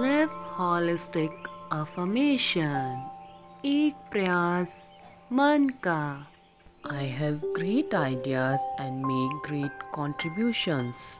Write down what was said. Live holistic affirmation. एक प्रयास मन का। I have great ideas and make great contributions.